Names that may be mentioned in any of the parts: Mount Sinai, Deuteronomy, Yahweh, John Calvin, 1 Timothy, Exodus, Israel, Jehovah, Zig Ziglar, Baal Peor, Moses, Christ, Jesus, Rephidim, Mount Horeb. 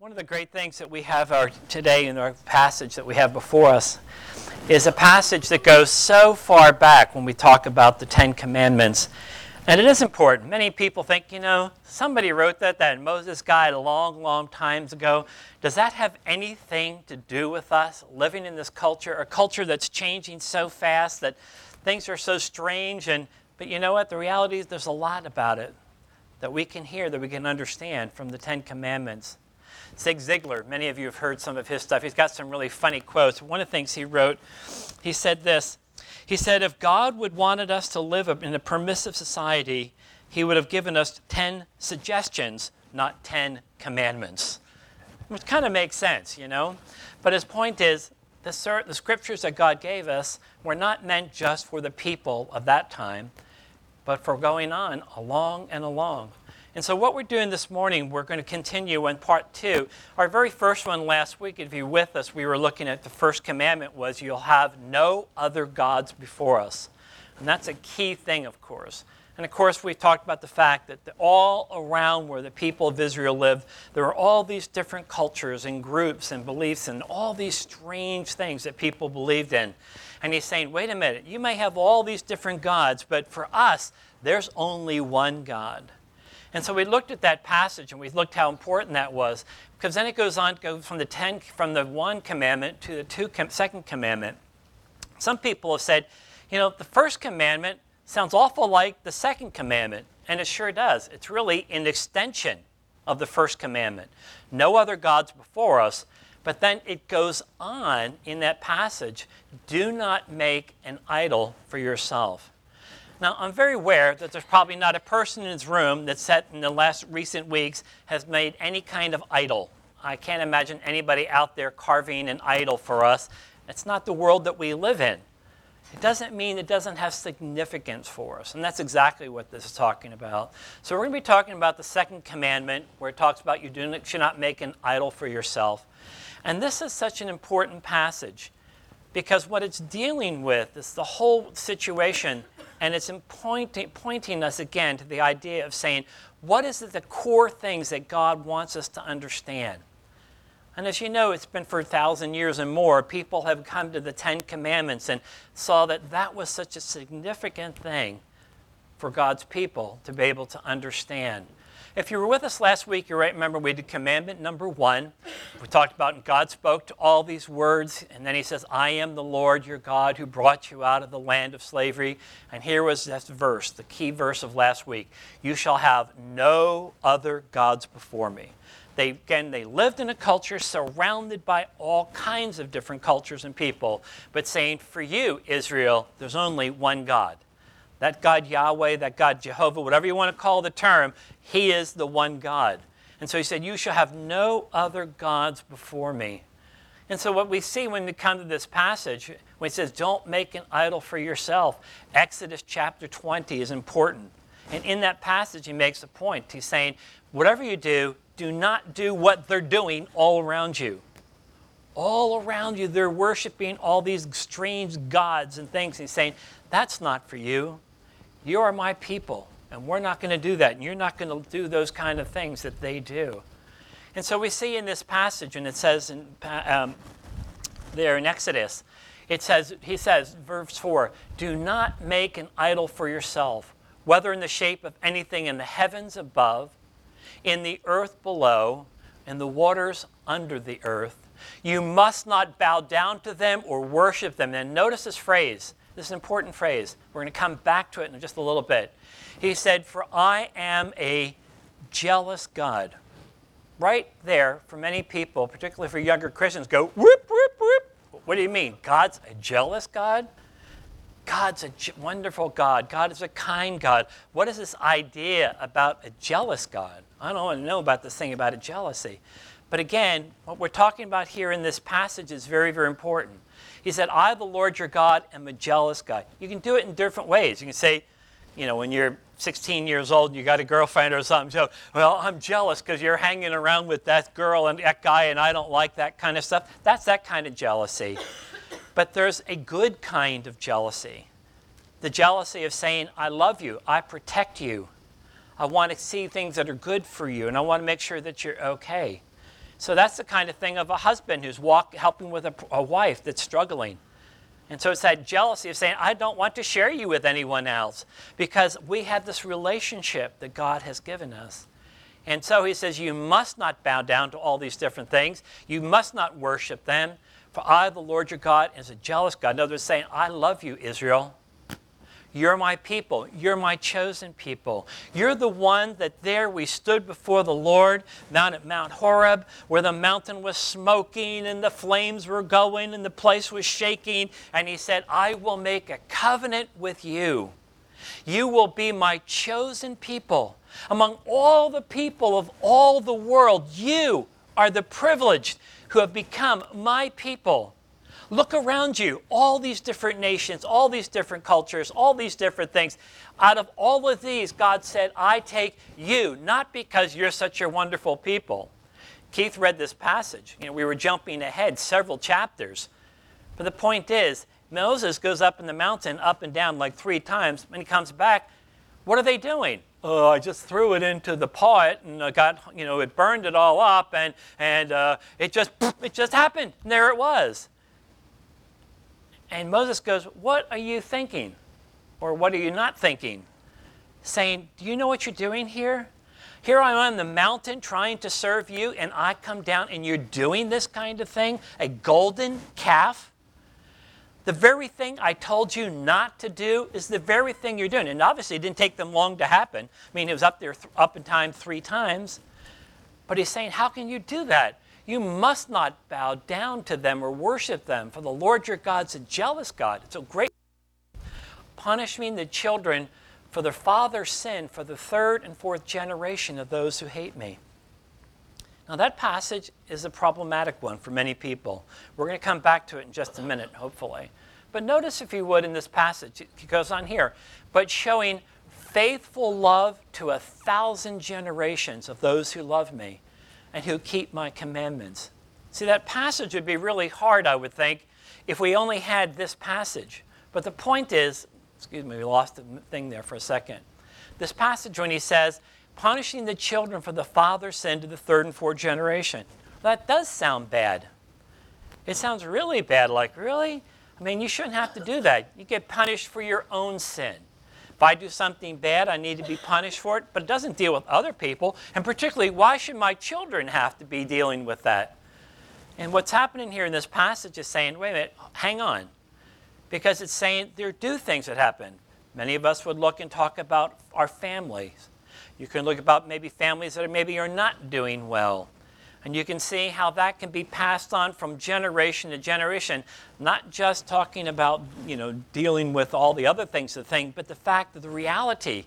One of the great things that we have today in our passage that we have before us is a passage that goes so far back when we talk about the Ten Commandments. And it is important. Many people think, you know, somebody wrote that Moses guy a long, long time ago. Does that have anything to do with us living in this culture, a culture that's changing so fast that things are so strange? But you know what? The reality is there's a lot about it that we can hear, that we can understand from the Ten Commandments. Zig Ziglar, many of you have heard some of his stuff. He's got some really funny quotes. One of the things he wrote, he said this. He said, if God would wanted us to live in a permissive society, he would have given us 10 suggestions, not 10 commandments. Which kind of makes sense, you know. But his point is, the scriptures that God gave us were not meant just for the people of that time, but for going on along and along. And so what we're doing this morning, we're going to continue in part 2. Our very first one last week, if you're with us, we were looking at the first commandment was, you'll have no other gods before us. And that's a key thing, of course. And of course, we talked about the fact that all around where the people of Israel lived, there were all these different cultures and groups and beliefs and all these strange things that people believed in. And he's saying, wait a minute, you may have all these different gods, but for us, there's only one God. And so we looked at that passage, and we looked how important that was, because then it goes on to go from the one commandment to the second commandment. Some people have said, you know, the first commandment sounds awful like the second commandment, and it sure does. It's really an extension of the first commandment. No other gods before us, but then it goes on in that passage, do not make an idol for yourself. Now, I'm very aware that there's probably not a person in this room that said in the last recent weeks has made any kind of idol. I can't imagine anybody out there carving an idol for us. It's not the world that we live in. It doesn't mean it doesn't have significance for us, and that's exactly what this is talking about. So we're going to be talking about the second commandment where it talks about you should not make an idol for yourself. And this is such an important passage because what it's dealing with is the whole situation. And it's pointing us again to the idea of saying, what is the core things that God wants us to understand? And as you know, it's been for 1,000 years and more, people have come to the Ten Commandments and saw that that was such a significant thing for God's people to be able to understand. If you were with us last week, you right. Remember we did commandment number 1. We talked about God spoke to all these words, and then he says, I am the Lord your God who brought you out of the land of slavery. And here was this verse, the key verse of last week. You shall have no other gods before me. They lived in a culture surrounded by all kinds of different cultures and people, but saying, for you, Israel, there's only one God. That God Yahweh, that God Jehovah, whatever you want to call the term, he is the one God. And so he said, you shall have no other gods before me. And so what we see when we come to this passage, when it says, don't make an idol for yourself, Exodus chapter 20 is important. And in that passage, he makes a point. He's saying, whatever you do, do not do what they're doing all around you. All around you, they're worshiping all these strange gods and things. He's saying, that's not for you. You are my people, and we're not going to do that, and you're not going to do those kind of things that they do. And so we see in this passage, and it says there in Exodus, he says, verse 4, do not make an idol for yourself, whether in the shape of anything in the heavens above, in the earth below, in the waters under the earth. You must not bow down to them or worship them. And notice this phrase. This is an important phrase. We're going to come back to it in just a little bit. He said, for I am a jealous God. Right there, for many people, particularly for younger Christians, go, whoop, whoop, whoop. What do you mean? God's a jealous God? God's a wonderful God. God is a kind God. What is this idea about a jealous God? I don't want to know about this thing about a jealousy. But again, what we're talking about here in this passage is very, very important. He said, I, the Lord your God, am a jealous God. You can do it in different ways. You can say, you know, when you're 16 years old and you got a girlfriend or something, so, well, I'm jealous because you're hanging around with that girl and that guy and I don't like that kind of stuff. That's that kind of jealousy. But there's a good kind of jealousy. The jealousy of saying, I love you. I protect you. I want to see things that are good for you and I want to make sure that you're okay. So that's the kind of thing of a husband who's helping with a wife that's struggling. And so it's that jealousy of saying, I don't want to share you with anyone else, because we have this relationship that God has given us. And so he says, you must not bow down to all these different things. You must not worship them. For I, the Lord your God, is a jealous God. In other words, saying, I love you, Israel. You're my people. You're my chosen people. You're the one that there we stood before the Lord down at Mount Horeb, where the mountain was smoking and the flames were going and the place was shaking. And he said, I will make a covenant with you. You will be my chosen people. Among all the people of all the world, you are the privileged who have become my people. Look around you, all these different nations, all these different cultures, all these different things. Out of all of these, God said, I take you, not because you're such a wonderful people. Keith read this passage. We were jumping ahead several chapters. But the point is, Moses goes up in the mountain, up and down like 3 times. When he comes back, what are they doing? Oh, I just threw it into the pot and I got, it burned it all up and it just happened. And there it was. And Moses goes, what are you thinking? Or what are you not thinking? Saying, do you know what you're doing here? Here I am on the mountain trying to serve you, and I come down and you're doing this kind of thing? A golden calf? The very thing I told you not to do is the very thing you're doing. And obviously it didn't take them long to happen. I mean, it was up there, up in time 3 times. But he's saying, how can you do that? You must not bow down to them or worship them, for the Lord your God's a jealous God. It's a great punishing the children for their father's sin for the 3rd and 4th generation of those who hate me. Now that passage is a problematic one for many people. We're going to come back to it in just a minute, hopefully. But notice, if you would, in this passage, it goes on here, but showing faithful love to 1,000 generations of those who love me and who keep my commandments. See, that passage would be really hard, I would think, if we only had this passage. But the point is, excuse me, we lost the thing there for a second. This passage when he says, punishing the children for the father's sin to the 3rd and 4th generation. That does sound bad. It sounds really bad, like, really? I mean, you shouldn't have to do that. You get punished for your own sin. If I do something bad, I need to be punished for it, but it doesn't deal with other people. And particularly, why should my children have to be dealing with that? And what's happening here in this passage is saying, wait a minute, hang on. Because it's saying there do things that happen. Many of us would look and talk about our families. You can look about maybe families that maybe are not doing well. And you can see how that can be passed on from generation to generation, not just talking about, dealing with all the other things, but the fact that the reality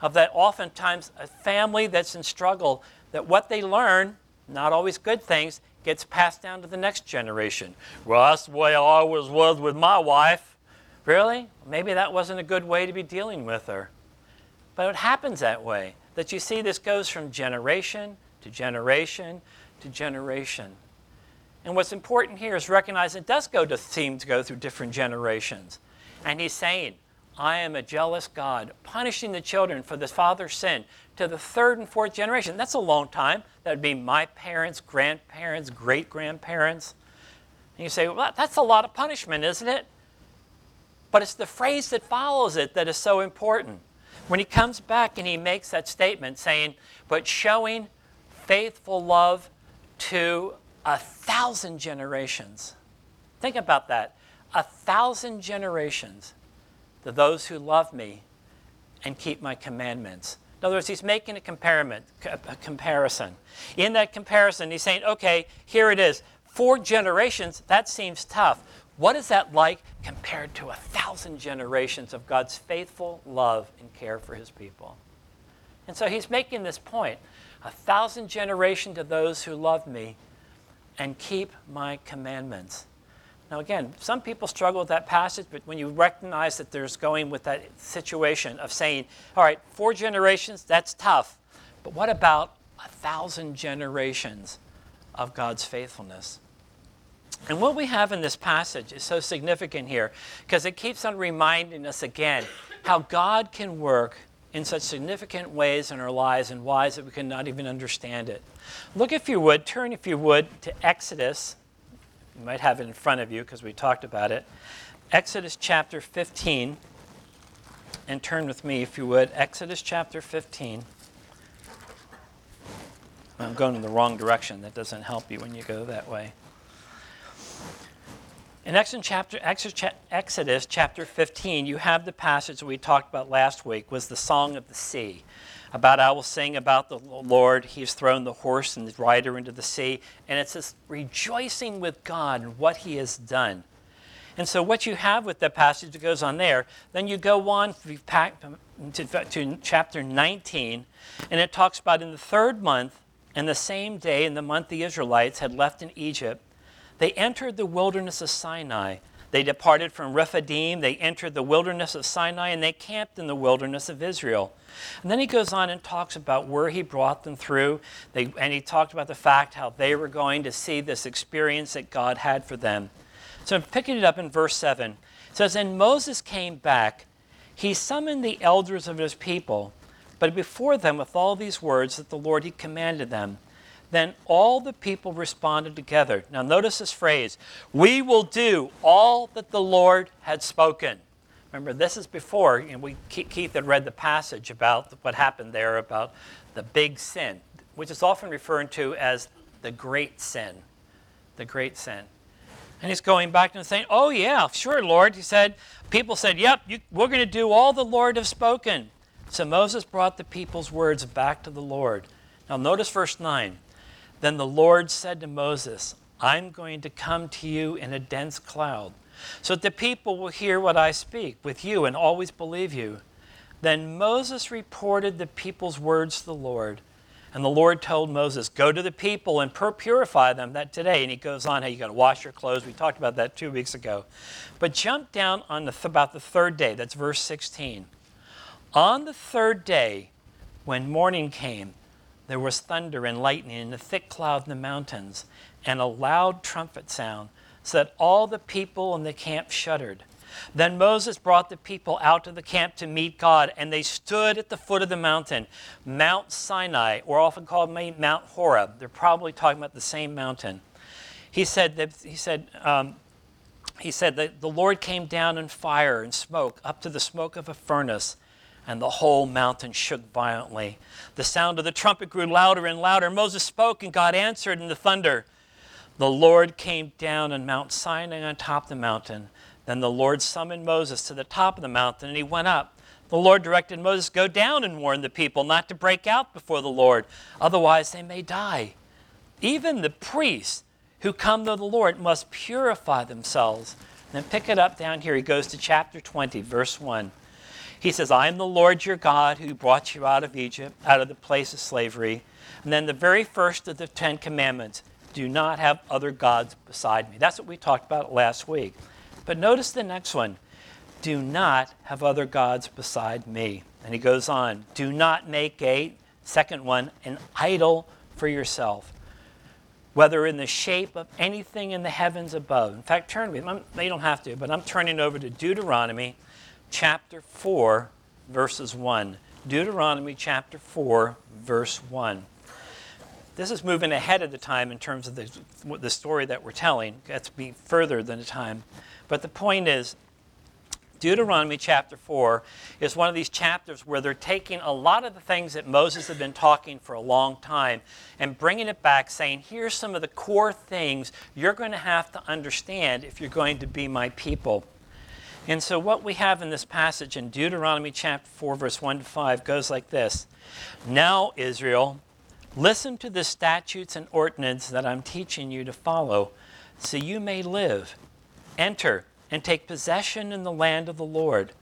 of that oftentimes a family that's in struggle, that what they learn, not always good things, gets passed down to the next generation. Well, that's the way I always was with my wife. Really? Maybe that wasn't a good way to be dealing with her. But it happens that way, that you see this goes from generation to generation to generation. And what's important here is recognize it does seem to go through different generations. And he's saying, I am a jealous God, punishing the children for the father's sin to the 3rd and 4th generation. That's a long time. That would be my parents, grandparents, great-grandparents. And you say, well, that's a lot of punishment, isn't it? But it's the phrase that follows it that is so important. When he comes back and he makes that statement saying, but showing faithful love to 1,000 generations. Think about that. 1,000 generations to those who love me and keep my commandments. In other words, he's making a comparison. In that comparison, he's saying, okay, here it is. 4 generations, that seems tough. What is that like compared to 1,000 generations of God's faithful love and care for his people? And so he's making this point. 1,000 generations to those who love me and keep my commandments. Now again, some people struggle with that passage, but when you recognize that there's going with that situation of saying, all right, 4 generations, that's tough. But what about 1,000 generations of God's faithfulness? And what we have in this passage is so significant here because it keeps on reminding us again how God can work in such significant ways in our lives and wise that we cannot even understand it. Look, if you would, turn, if you would, to Exodus. You might have it in front of you because we talked about it. Exodus chapter 15. And turn with me, if you would, Exodus chapter 15. I'm going in the wrong direction. That doesn't help you when you go that way. In Exodus chapter 15, you have the passage that we talked about last week, was the Song of the Sea. About, I will sing about the Lord. He's thrown the horse and the rider into the sea. And it's this rejoicing with God and what he has done. And so what you have with the passage that goes on there, then you go on to chapter 19, and it talks about in the third month, and the same day in the month the Israelites had left in Egypt, they entered the wilderness of Sinai. They departed from Rephidim. They entered the wilderness of Sinai, and they camped in the wilderness of Israel. And then he goes on and talks about where he brought them through. And he talked about the fact how they were going to see this experience that God had for them. So I'm picking it up in verse 7. It says, and Moses came back. He summoned the elders of his people, but before them with all these words that the Lord had commanded them. Then all the people responded together. Now notice this phrase, we will do all that the Lord had spoken. Remember, this is before, and Keith had read the passage about what happened there about the big sin, which is often referred to as the great sin. The great sin. And he's going back and saying, oh yeah, sure, Lord. He said, people said, yep, we're going to do all the Lord have spoken. So Moses brought the people's words back to the Lord. Now notice verse 9. Then the Lord said to Moses, I'm going to come to you in a dense cloud, so that the people will hear what I speak with you and always believe you. Then Moses reported the people's words to the Lord. And the Lord told Moses, go to the people and purify them that today. And he goes on, hey, you got to wash your clothes. We talked about that 2 weeks ago. But jump down on about the third day. That's verse 16. On the third day, when morning came, there was thunder and lightning and a thick cloud in the mountains and a loud trumpet sound, so that all the people in the camp shuddered. Then Moses brought the people out to the camp to meet God, and they stood at the foot of the mountain, Mount Sinai, or often called Mount Horeb. They're probably talking about the same mountain. He said that the Lord came down in fire and smoke, up to the smoke of a furnace, and the whole mountain shook violently. The sound of the trumpet grew louder and louder. Moses spoke, and God answered in the thunder. The Lord came down on Mount Sinai on top of the mountain. Then the Lord summoned Moses to the top of the mountain, and he went up. The Lord directed Moses, go down and warn the people not to break out before the Lord, otherwise they may die. Even the priests who come to the Lord must purify themselves. And then pick it up down here. He goes to chapter 20, verse 1. He says, I am the Lord your God who brought you out of Egypt, out of the place of slavery. And then the very first of the 10 commandments, do not have other gods beside me. That's what we talked about last week. But notice the next one, do not have other gods beside me. And he goes on, do not make an idol for yourself, whether in the shape of anything in the heavens above. In fact, turn with me. They don't have to, but I'm turning over to Deuteronomy chapter 4, verses 1. Deuteronomy chapter 4, verse 1. This is moving ahead of the time in terms of the story that we're telling. That's be further than the time. But the point is, Deuteronomy chapter 4 is one of these chapters where they're taking a lot of the things that Moses had been talking for a long time and bringing it back, saying, here's some of the core things you're going to have to understand if you're going to be my people. And so what we have in this passage in Deuteronomy chapter 4, verse 1 to 5 goes like this. Now, Israel, listen to the statutes and ordinances that I'm teaching you to follow, so you may live, enter, and take possession in the land of the Lord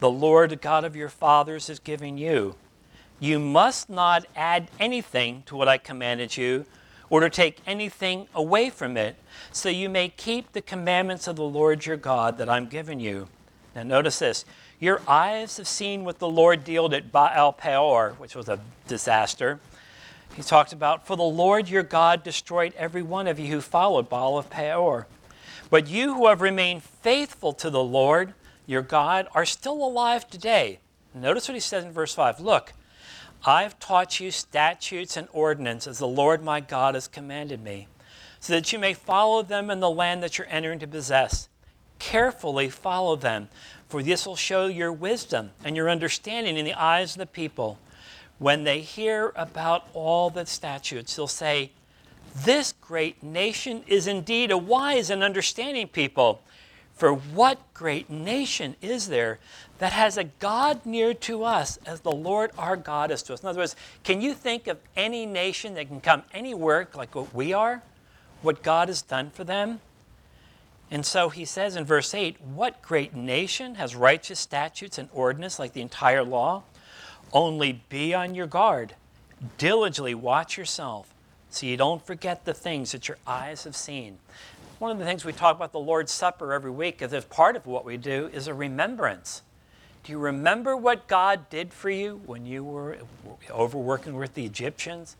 God of your fathers is giving you. You must not add anything to what I commanded you, or to take anything away from it, so you may keep the commandments of the Lord your God that I'm giving you. Now notice this. Your eyes have seen what the Lord dealt at Baal Peor, which was a disaster. He talks about, for the Lord your God destroyed every one of you who followed Baal of Peor. But you who have remained faithful to the Lord your God are still alive today, Notice what he says in verse 5. Look, I've taught you statutes and ordinances the Lord my God has commanded me, so that you may follow them in the land that you're entering to possess. Carefully follow them, for this will show your wisdom and your understanding in the eyes of the people. When they hear about all the statutes, they'll say, this great nation is indeed a wise and understanding people. For what great nation is there that has a God near to us as the Lord our God is to us? In other words, can you think of any nation that can come anywhere like what we are, what God has done for them? And so he says in verse 8, what great nation has righteous statutes and ordinances like the entire law? Only be on your guard, diligently watch yourself, so you don't forget the things that your eyes have seen. One of the things we talk about the Lord's Supper every week is if part of what we do is a remembrance. Do you remember what God did for you when you were overworking with the Egyptians?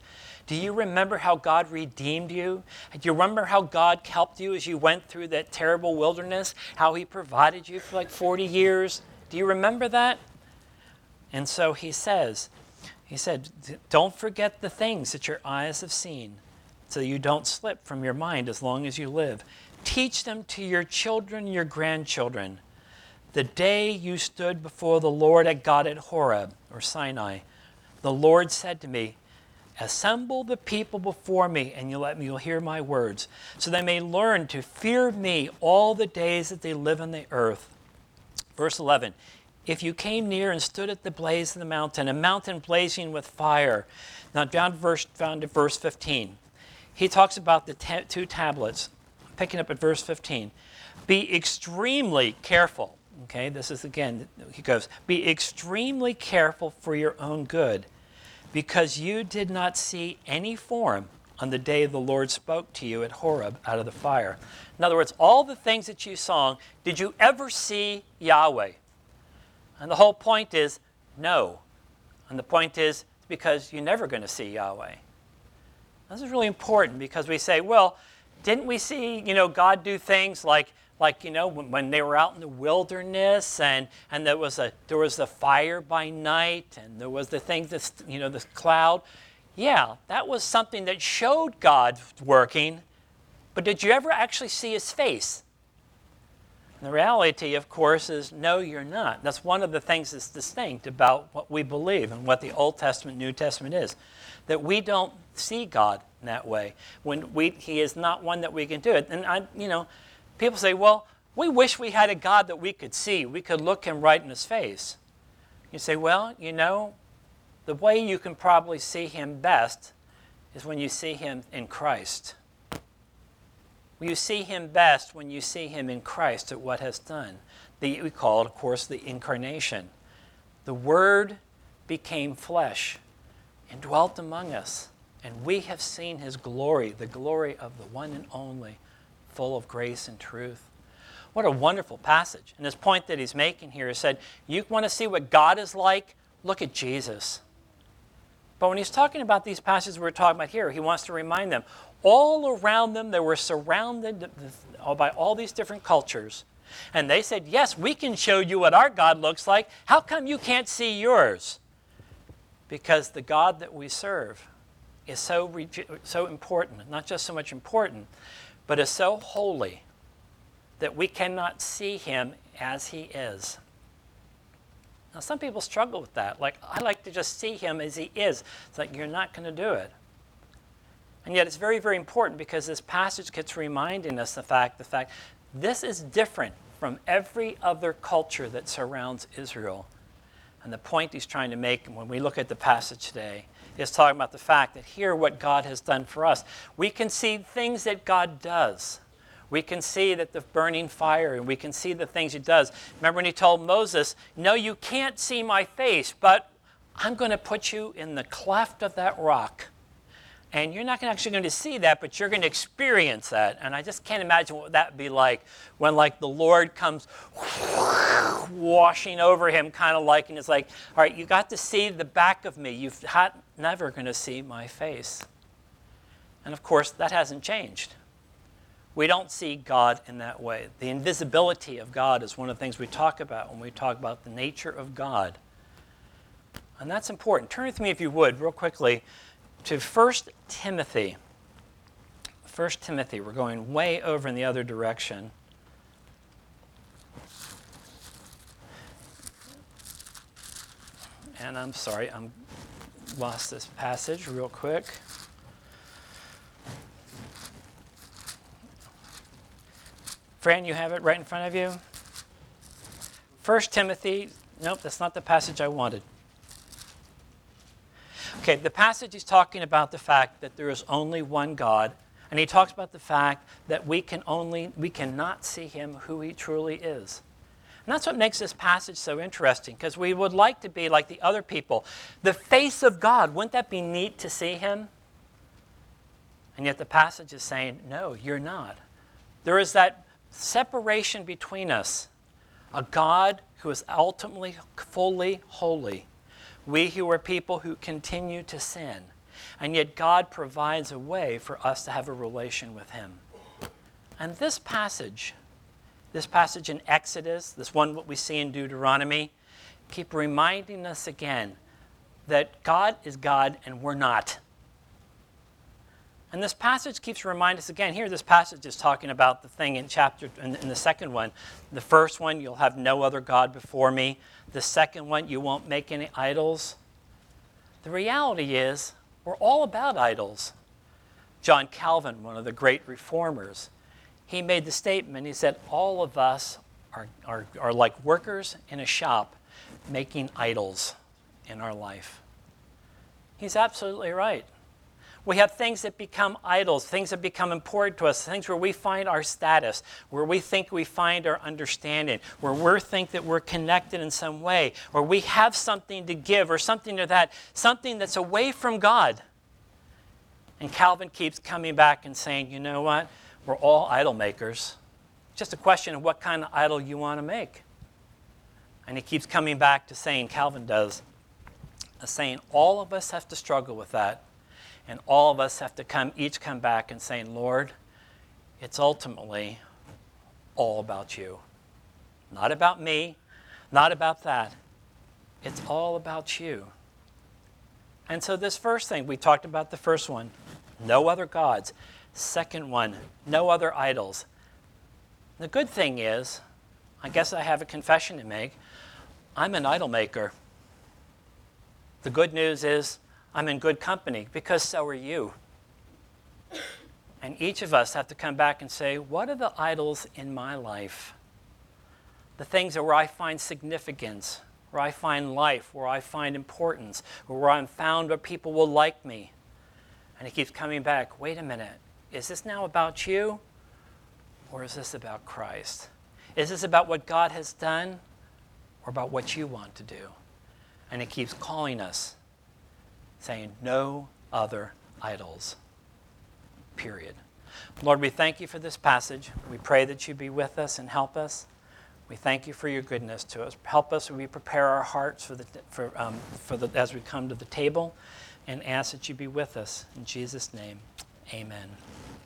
Do you remember how God redeemed you? Do you remember how God helped you as you went through that terrible wilderness? How he provided you for like 40 years? Do you remember that? And so he said, don't forget the things that your eyes have seen, so you don't slip from your mind as long as you live. Teach them to your children, your grandchildren. The day you stood before the Lord at God at Horeb, or Sinai, the Lord said to me, assemble the people before me, and you'll hear my words, so they may learn to fear me all the days that they live on the earth. Verse 11, if you came near and stood at the blaze of the mountain, a mountain blazing with fire. Now down to verse 15. He talks about the two tablets. I'm picking up at verse 15. Be extremely careful. Okay, this is again, he goes, be extremely careful for your own good, because you did not see any form on the day the Lord spoke to you at Horeb out of the fire. In other words, all the things that you saw, did you ever see Yahweh? And the whole point is, no. And the point is, because you're never going to see Yahweh. This is really important because we say, well, didn't we see, God do things like when they were out in the wilderness and there was a fire by night and there was the thing, the cloud. Yeah, that was something that showed God working, but did you ever actually see his face? The reality, of course, is no, you're not. That's one of the things that's distinct about what we believe and what the Old Testament, New Testament is, that we don't see God in that way. He is not one that we can do it. And people say, well, we wish we had a God that we could see. We could look him right in his face. You say, well, the way you can probably see him best is when you see him in Christ. You see him best when you see him in Christ at what has done. We call it, of course, the incarnation. The Word became flesh and dwelt among us, and we have seen his glory, the glory of the one and only, full of grace and truth. What a wonderful passage. And this point that he's making here is said, you want to see what God is like? Look at Jesus. But when he's talking about these passages we're talking about here, he wants to remind them, all around them, they were surrounded by all these different cultures. And they said, yes, we can show you what our God looks like. How come you can't see yours? Because the God that we serve is so important, not just so much important, but is so holy that we cannot see him as he is. Now, some people struggle with that. Like, I like to just see him as he is. It's like, you're not going to do it. And yet it's very, very important because this passage gets reminding us the fact this is different from every other culture that surrounds Israel. And the point he's trying to make when we look at the passage today is talking about the fact that here what God has done for us. We can see things that God does. We can see that the burning fire, and we can see the things he does. Remember when he told Moses, no, you can't see my face, but I'm going to put you in the cleft of that rock. And you're not actually going to see that, but you're going to experience that. And I just can't imagine what that would be like when, the Lord comes washing over him, and it's like, all right, you got to see the back of me. You're never going to see my face. And, of course, that hasn't changed. We don't see God in that way. The invisibility of God is one of the things we talk about when we talk about the nature of God. And that's important. Turn with me, if you would, real quickly to 1 Timothy. 1 Timothy. We're going way over in the other direction. 1 Timothy. I'm lost this passage real quick. Fran, you have it right in front of you? 1 Timothy, nope, that's not the passage I wanted. Okay, the passage is talking about the fact that there is only one God, and he talks about the fact that we cannot see him who he truly is. And that's what makes this passage so interesting, because we would like to be like the other people. The face of God, wouldn't that be neat to see him? And yet the passage is saying, no, you're not. There is that separation between us. A God who is ultimately fully holy. We who are people who continue to sin. And yet God provides a way for us to have a relation with him. And this passage in Exodus, this one what we see in Deuteronomy, keep reminding us again that God is God and we're not. And this passage keeps reminding us again. Here, this passage is talking about the thing in the second one. The first one, you'll have no other God before me. The second one, you won't make any idols. The reality is, we're all about idols. John Calvin, one of the great reformers, he made the statement, he said, all of us are like workers in a shop making idols in our life. He's absolutely right. We have things that become idols, things that become important to us, things where we find our status, where we think we find our understanding, where we think that we're connected in some way, or we have something to give or something that's away from God. And Calvin keeps coming back and saying, you know what? We're all idol makers. Just a question of what kind of idol you want to make. And he keeps coming back to saying, Calvin does, saying all of us have to struggle with that. And all of us have to come back and saying, Lord, it's ultimately all about you. Not about me, not about that. It's all about you. And so this first thing, we talked about the first one, no other gods. Second one, no other idols. The good thing is, I guess I have a confession to make, I'm an idol maker. The good news is, I'm in good company, because so are you. And each of us have to come back and say, what are the idols in my life? The things where I find significance, where I find life, where I find importance, or where I'm found where people will like me. And it keeps coming back, wait a minute, is this now about you? Or is this about Christ? Is this about what God has done? Or about what you want to do? And it keeps calling us. Saying no other idols, period. Lord, we thank you for this passage. We pray that you be with us and help us. We thank you for your goodness to us. Help us as we prepare our hearts as we come to the table, and ask that you be with us. In Jesus' name, amen.